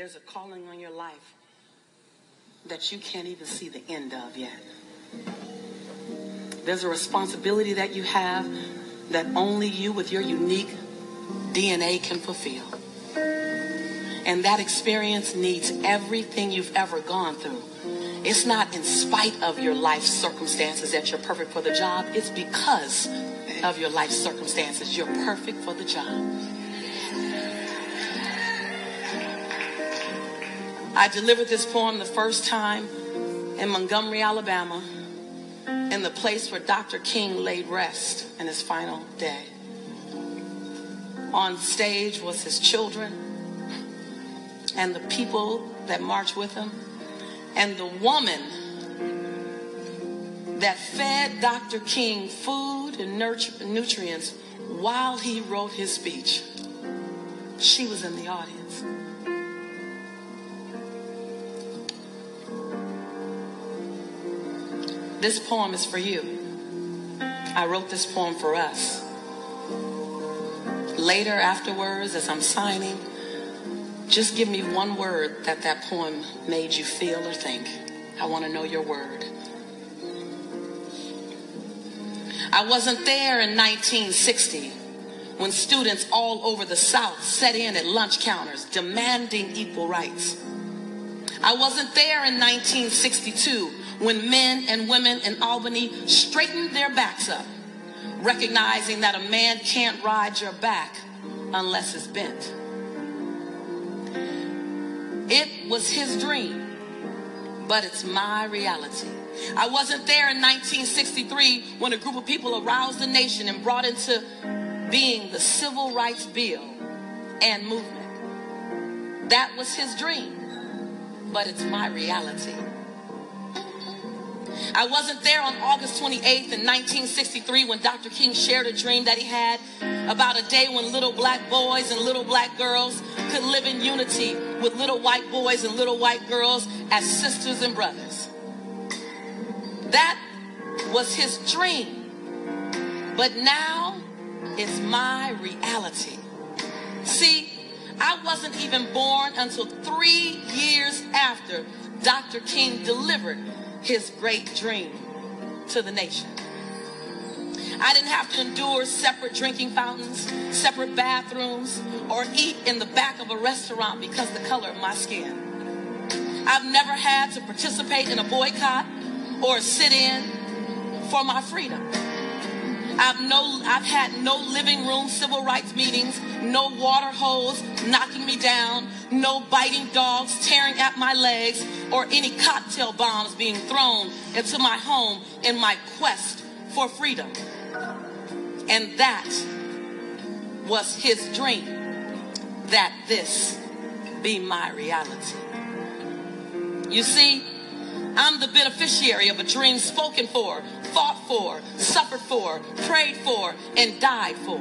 There's a calling on your life that you can't even see the end of yet. There's a responsibility that you have that only you with your unique DNA can fulfill. And that experience needs everything you've ever gone through. It's not in spite of your life circumstances that you're perfect for the job. It's because of your life circumstances you're perfect for the job. I delivered this poem the first time in Montgomery, Alabama, in the place where Dr. King laid rest in his final day. On stage was his children and the people that marched with him. And the woman that fed Dr. King food and nutrients while he wrote his speech, she was in the audience. This poem is for you. I wrote this poem for us. Later, afterwards, as I'm signing, just give me one word that that poem made you feel or think. I want to know your word. I wasn't there in 1960 when students all over the South set in at lunch counters demanding equal rights. I wasn't there in 1962 when men and women in Albany straightened their backs up, recognizing that a man can't ride your back unless it's bent. It was his dream, but it's my reality. I wasn't there in 1963 when a group of people aroused the nation and brought into being the Civil Rights Bill and movement. That was his dream, but it's my reality. I wasn't there on August 28th in 1963 when Dr. King shared a dream that he had about a day when little black boys and little black girls could live in unity with little white boys and little white girls as sisters and brothers. That was his dream, but now it's my reality. See, I wasn't even born until 3 years after Dr. King delivered his great dream to the nation. I didn't have to endure separate drinking fountains, separate bathrooms, or eat in the back of a restaurant because of the color of my skin. I've never had to participate in a boycott or a sit-in for my freedom. I've had no living room civil rights meetings, no water hose knocking me down, no biting dogs tearing at my legs, or any cocktail bombs being thrown into my home in my quest for freedom. And that was his dream, that this be my reality. You see, I'm the beneficiary of a dream spoken for, fought for, suffered for, prayed for, and died for.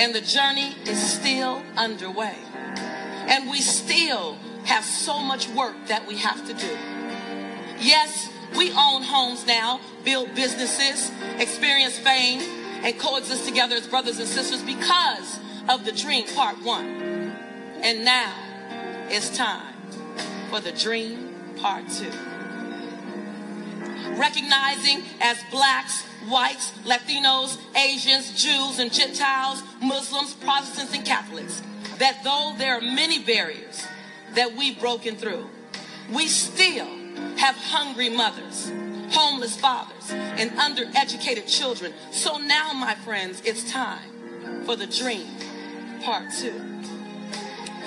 And the journey is still underway. And we still have so much work that we have to do. Yes, we own homes now, build businesses, experience fame, and coexist together as brothers and sisters because of the dream part one. And now it's time for the dream part two. Recognizing as blacks, whites, Latinos, Asians, Jews and Gentiles, Muslims, Protestants and Catholics, that though there are many barriers that we've broken through, we still have hungry mothers, homeless fathers, and undereducated children. So now, my friends, it's time for the dream, part two.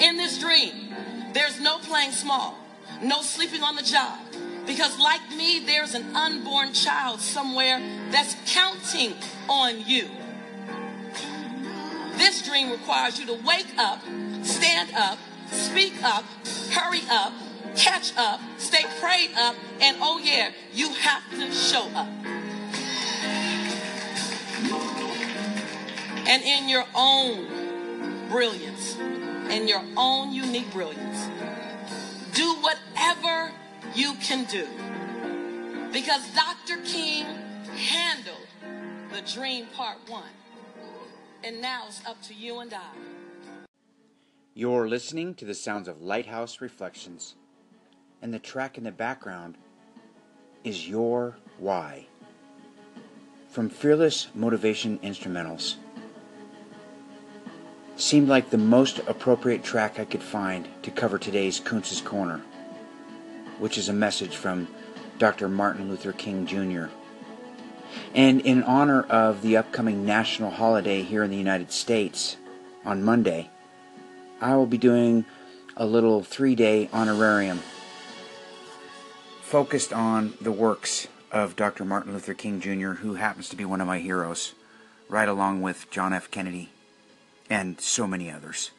In this dream, there's no playing small, no sleeping on the job, because like me, there's an unborn child somewhere that's counting on you. This dream requires you to wake up, stand up, speak up, hurry up, catch up, stay prayed up, and oh yeah, you have to show up. And in your own brilliance, in your own unique brilliance, do whatever you can do. Because Dr. King handled the dream part one. And now it's up to you and I. You're listening to the sounds of Lighthouse Reflections, and the track in the background is Your Why, from Fearless Motivation Instrumentals. Seemed like the most appropriate track I could find to cover today's Koontz's Corner, which is a message from Dr. Martin Luther King Jr. And in honor of the upcoming national holiday here in the United States on Monday, I will be doing a little 3-day honorarium focused on the works of Dr. Martin Luther King Jr., who happens to be one of my heroes, right along with John F. Kennedy and so many others.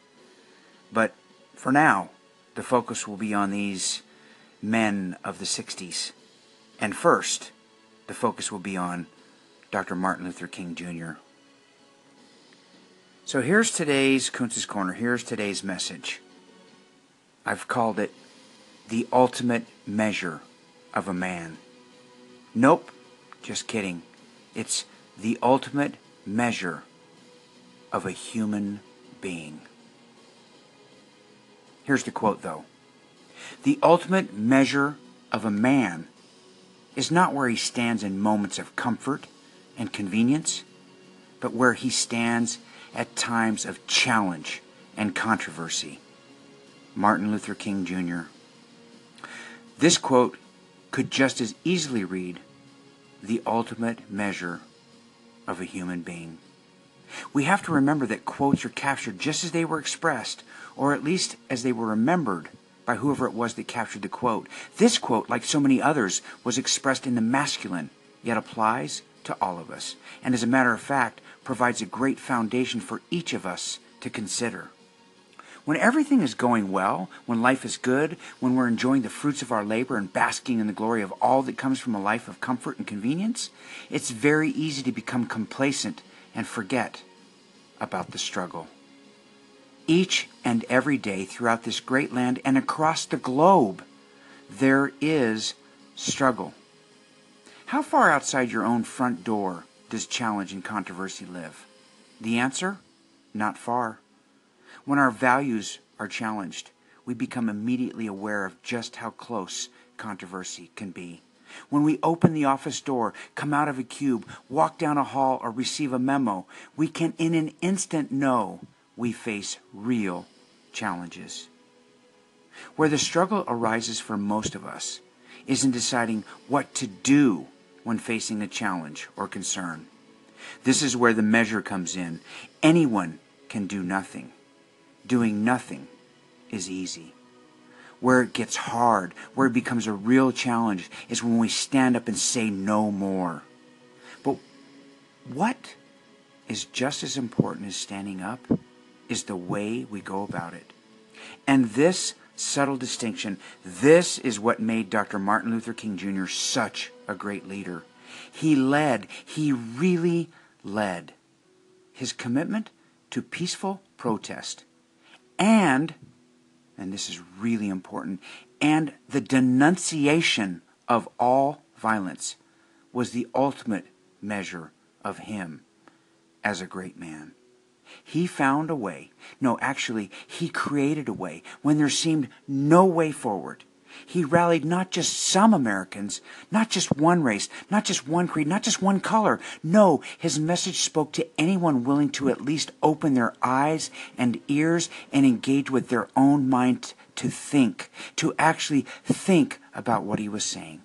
But for now, the focus will be on these men of the 60s. And first, the focus will be on Dr. Martin Luther King Jr. So here's today's Koontz's Corner. Here's today's message. I've called it The Ultimate Measure of a Man. Nope, just kidding. It's the ultimate measure of a human being. Here's the quote, though. The ultimate measure of a man is not where he stands in moments of comfort and convenience, but where he stands at times of challenge and controversy. Martin Luther King Jr. This quote could just as easily read, the ultimate measure of a human being. We have to remember that quotes are captured just as they were expressed, or at least as they were remembered by whoever it was that captured the quote. This quote, like so many others, was expressed in the masculine, yet applies to all of us, and as a matter of fact, provides a great foundation for each of us to consider. When everything is going well, when life is good, when we're enjoying the fruits of our labor and basking in the glory of all that comes from a life of comfort and convenience, it's very easy to become complacent and forget about the struggle. Each and every day throughout this great land and across the globe, there is struggle. How far outside your own front door does challenge and controversy live? The answer? Not far. When our values are challenged, we become immediately aware of just how close controversy can be. When we open the office door, come out of a cube, walk down a hall, or receive a memo, we can in an instant know we face real challenges. Where the struggle arises for most of us is in deciding what to do when facing a challenge or concern. This is where the measure comes in. Anyone can do nothing. Doing nothing is easy. Where it gets hard, where it becomes a real challenge, is when we stand up and say no more. But what is just as important as standing up is the way we go about it. And this subtle distinction, this is what made Dr. Martin Luther King Jr. such a great leader. He led. He really led. His commitment to peaceful protest and this is really important, and the denunciation of all violence was the ultimate measure of him as a great man. He found a way. No, actually, he created a way when there seemed no way forward. He rallied not just some Americans, not just one race, not just one creed, not just one color. No, his message spoke to anyone willing to at least open their eyes and ears and engage with their own mind to think, to actually think about what he was saying.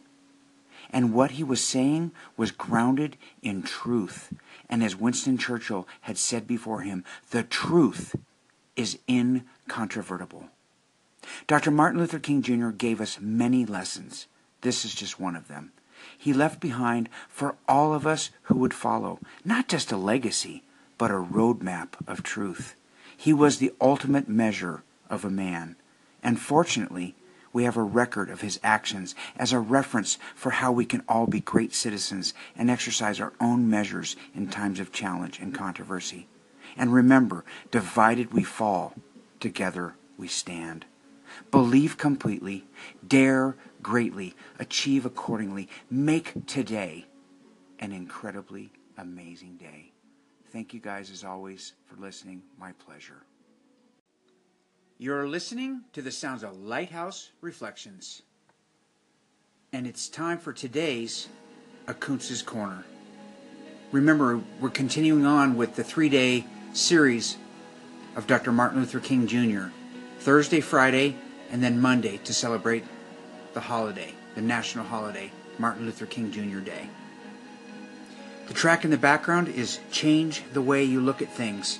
And what he was saying was grounded in truth. And as Winston Churchill had said before him, the truth is incontrovertible. Dr. Martin Luther King Jr. gave us many lessons. This is just one of them. He left behind for all of us who would follow, not just a legacy, but a roadmap of truth. He was the ultimate measure of a man. And fortunately, we have a record of his actions as a reference for how we can all be great citizens and exercise our own measures in times of challenge and controversy. And remember, divided we fall, together we stand. Believe completely, dare greatly, achieve accordingly, make today an incredibly amazing day. Thank you guys as always for listening. My pleasure. You're listening to the sounds of Lighthouse Reflections. And it's time for today's Koontz's Corner. Remember, we're continuing on with the three-day series of Dr. Martin Luther King Jr. Thursday, Friday, and then Monday to celebrate the holiday, the national holiday, Martin Luther King Jr. Day. The track in the background is Change the Way You Look at Things,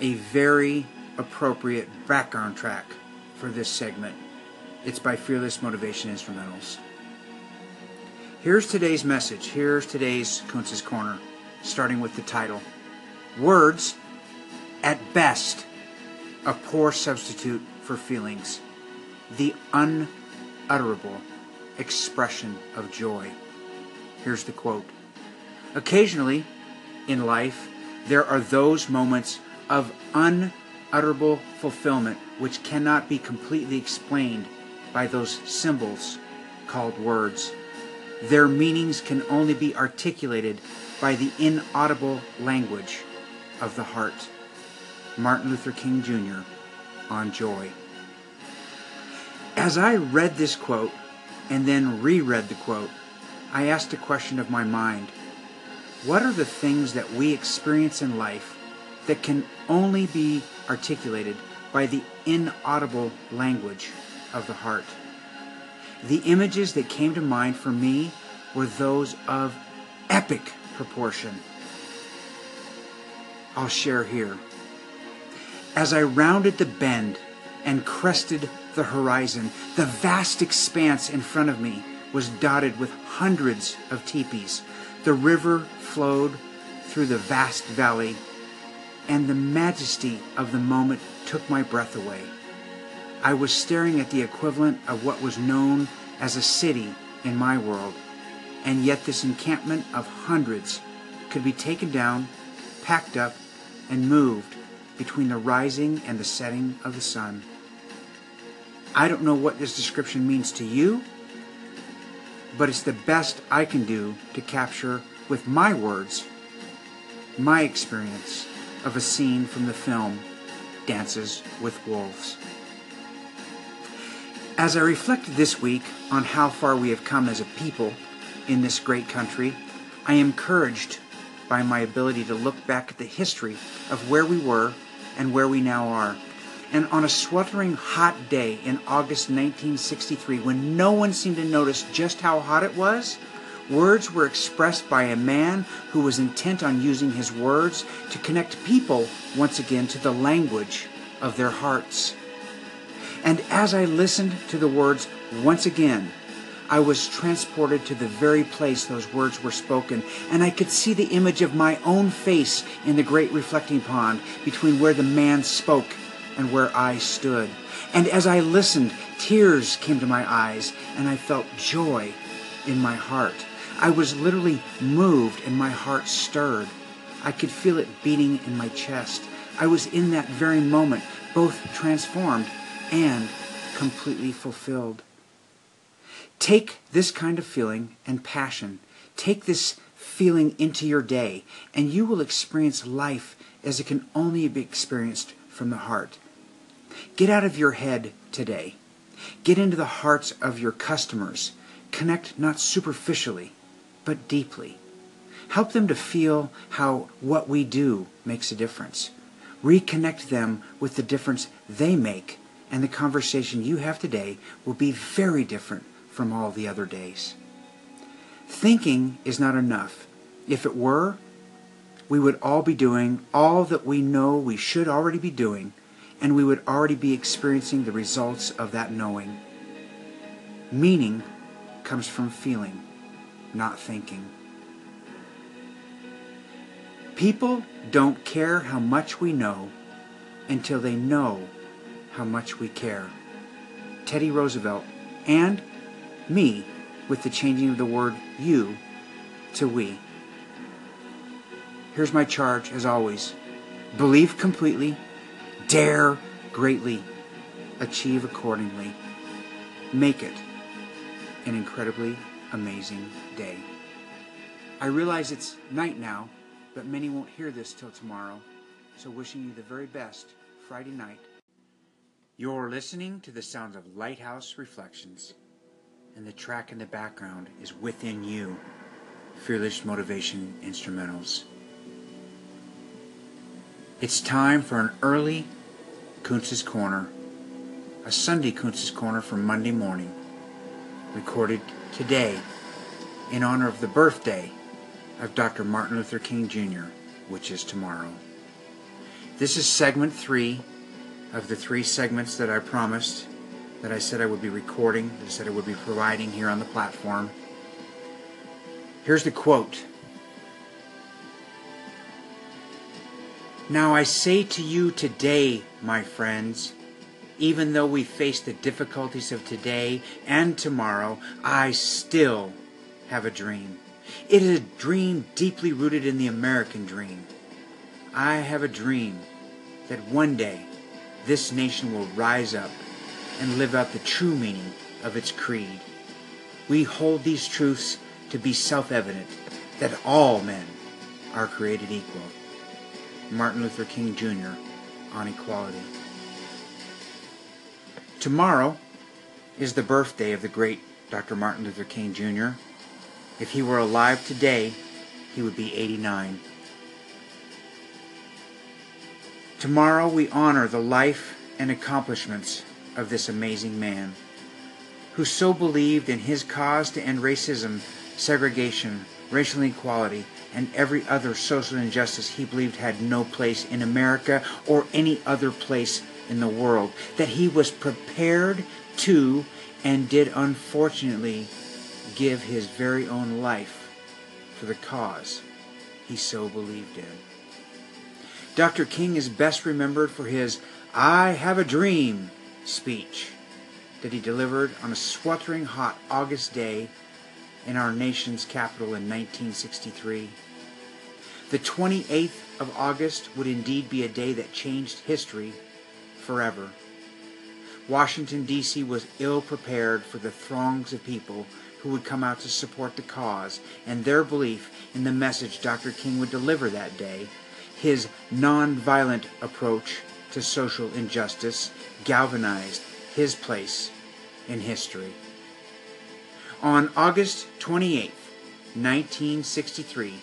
a very appropriate background track for this segment. It's by Fearless Motivation Instrumentals. Here's today's message. Here's today's Koontz's Corner, starting with the title. Words, at best, a poor substitute for feelings. The unutterable expression of joy. Here's the quote. Occasionally, in life, there are those moments of unutterable fulfillment which cannot be completely explained by those symbols called words. Their meanings can only be articulated by the inaudible language of the heart. Martin Luther King Jr. on joy. As I read this quote and then reread the quote, I asked a question of my mind. What are the things that we experience in life that can only be articulated by the inaudible language of the heart? The images that came to mind for me were those of epic proportion. I'll share here. As I rounded the bend and crested the horizon, the vast expanse in front of me was dotted with hundreds of teepees. The river flowed through the vast valley, and the majesty of the moment took my breath away. I was staring at the equivalent of what was known as a city in my world, and yet this encampment of hundreds could be taken down, packed up, and moved between the rising and the setting of the sun. I don't know what this description means to you, but it's the best I can do to capture with my words my experience of a scene from the film Dances with Wolves. As I reflect this week on how far we have come as a people in this great country, I am encouraged by my ability to look back at the history of where we were and where we now are. And on a sweltering hot day in August 1963, when no one seemed to notice just how hot it was, words were expressed by a man who was intent on using his words to connect people once again to the language of their hearts. And as I listened to the words once again, I was transported to the very place those words were spoken, and I could see the image of my own face in the great reflecting pond between where the man spoke and where I stood. And as I listened, tears came to my eyes, and I felt joy in my heart. I was literally moved, and my heart stirred. I could feel it beating in my chest. I was in that very moment, both transformed and completely fulfilled. Take this kind of feeling and passion. Take this feeling into your day, and you will experience life as it can only be experienced from the heart. Get out of your head today. Get into the hearts of your customers. Connect not superficially, but deeply. Help them to feel how what we do makes a difference. Reconnect them with the difference they make, and the conversation you have today will be very different from all the other days. Thinking is not enough. If it were, we would all be doing all that we know we should already be doing, and we would already be experiencing the results of that knowing. Meaning comes from feeling, not thinking. People don't care how much we know until they know how much we care. Teddy Roosevelt, and me, with the changing of the word you to we. Here's my charge, as always. Believe completely, dare greatly, achieve accordingly. Make it an incredibly amazing day. I realize it's night now, but many won't hear this till tomorrow, so wishing you the very best Friday night. You're listening to the sounds of Lighthouse Reflections, and the track in the background is Within You, Fearless Motivation Instrumentals. It's time for an early Koontz's Corner, a Sunday Koontz's Corner for Monday morning, recorded today in honor of the birthday of Dr. Martin Luther King Jr., which is tomorrow. This is segment 3 of the 3 segments that I promised, that I said I would be recording, that I said I would be providing here on the platform. Here's the quote. Now I say to you today, my friends, even though we face the difficulties of today and tomorrow, I still have a dream. It is a dream deeply rooted in the American dream. I have a dream that one day this nation will rise up and live out the true meaning of its creed. We hold these truths to be self-evident, that all men are created equal. Martin Luther King Jr. on equality. Tomorrow is the birthday of the great Dr. Martin Luther King Jr. If he were alive today, he would be 89. Tomorrow we honor the life and accomplishments of this amazing man, who so believed in his cause to end racism, segregation, racial inequality, and every other social injustice he believed had no place in America or any other place in the world, that he was prepared to and did unfortunately give his very own life for the cause he so believed in. Dr. King is best remembered for his I Have a Dream speech that he delivered on a sweltering hot August day in our nation's capital in 1963. The 28th of August would indeed be a day that changed history forever. Washington, D.C. was ill prepared for the throngs of people who would come out to support the cause and their belief in the message Dr. King would deliver that day. His nonviolent approach to social injustice galvanized his place in history. On August 28, 1963,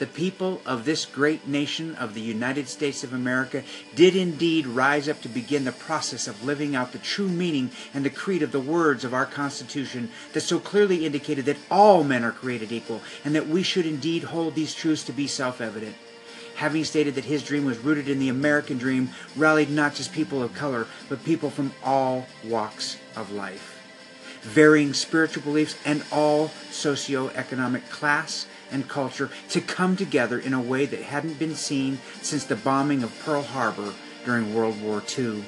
the people of this great nation of the United States of America did indeed rise up to begin the process of living out the true meaning and the creed of the words of our Constitution that so clearly indicated that all men are created equal and that we should indeed hold these truths to be self-evident. Having stated that his dream was rooted in the American dream, rallied not just people of color, but people from all walks of life, varying spiritual beliefs and all socioeconomic class and culture to come together in a way that hadn't been seen since the bombing of Pearl Harbor during World War II.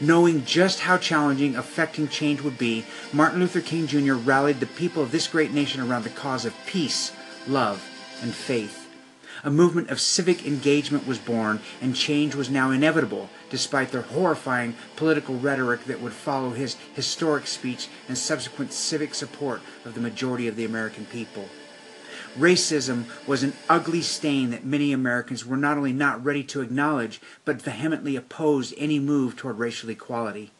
Knowing just how challenging affecting change would be, Martin Luther King Jr. rallied the people of this great nation around the cause of peace, love, and faith. A movement of civic engagement was born, and change was now inevitable, despite the horrifying political rhetoric that would follow his historic speech and subsequent civic support of the majority of the American people. Racism was an ugly stain that many Americans were not only not ready to acknowledge, but vehemently opposed any move toward racial equality.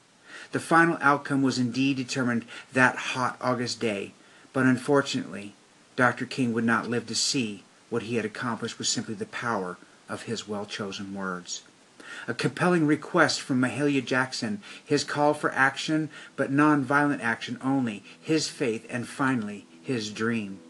The final outcome was indeed determined that hot August day, but unfortunately, Dr. King would not live to see what he had accomplished was simply the power of his well-chosen words. A compelling request from Mahalia Jackson, his call for action, but non-violent action only, his faith, and finally, his dream.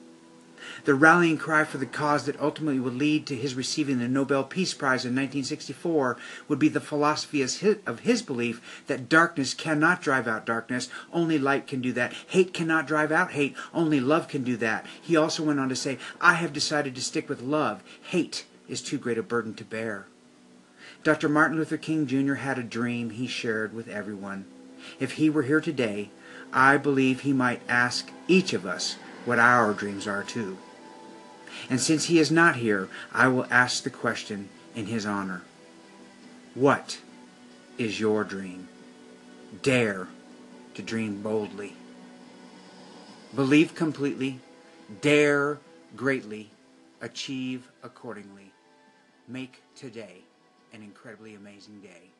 The rallying cry for the cause that ultimately would lead to his receiving the Nobel Peace Prize in 1964 would be the philosophy of his belief that darkness cannot drive out darkness, only light can do that. Hate cannot drive out hate, only love can do that. He also went on to say, I have decided to stick with love. Hate is too great a burden to bear. Dr. Martin Luther King Jr. had a dream he shared with everyone. If he were here today, I believe he might ask each of us what our dreams are too. And since he is not here, I will ask the question in his honor. What is your dream? Dare to dream boldly. Believe completely. Dare greatly. Achieve accordingly. Make today an incredibly amazing day.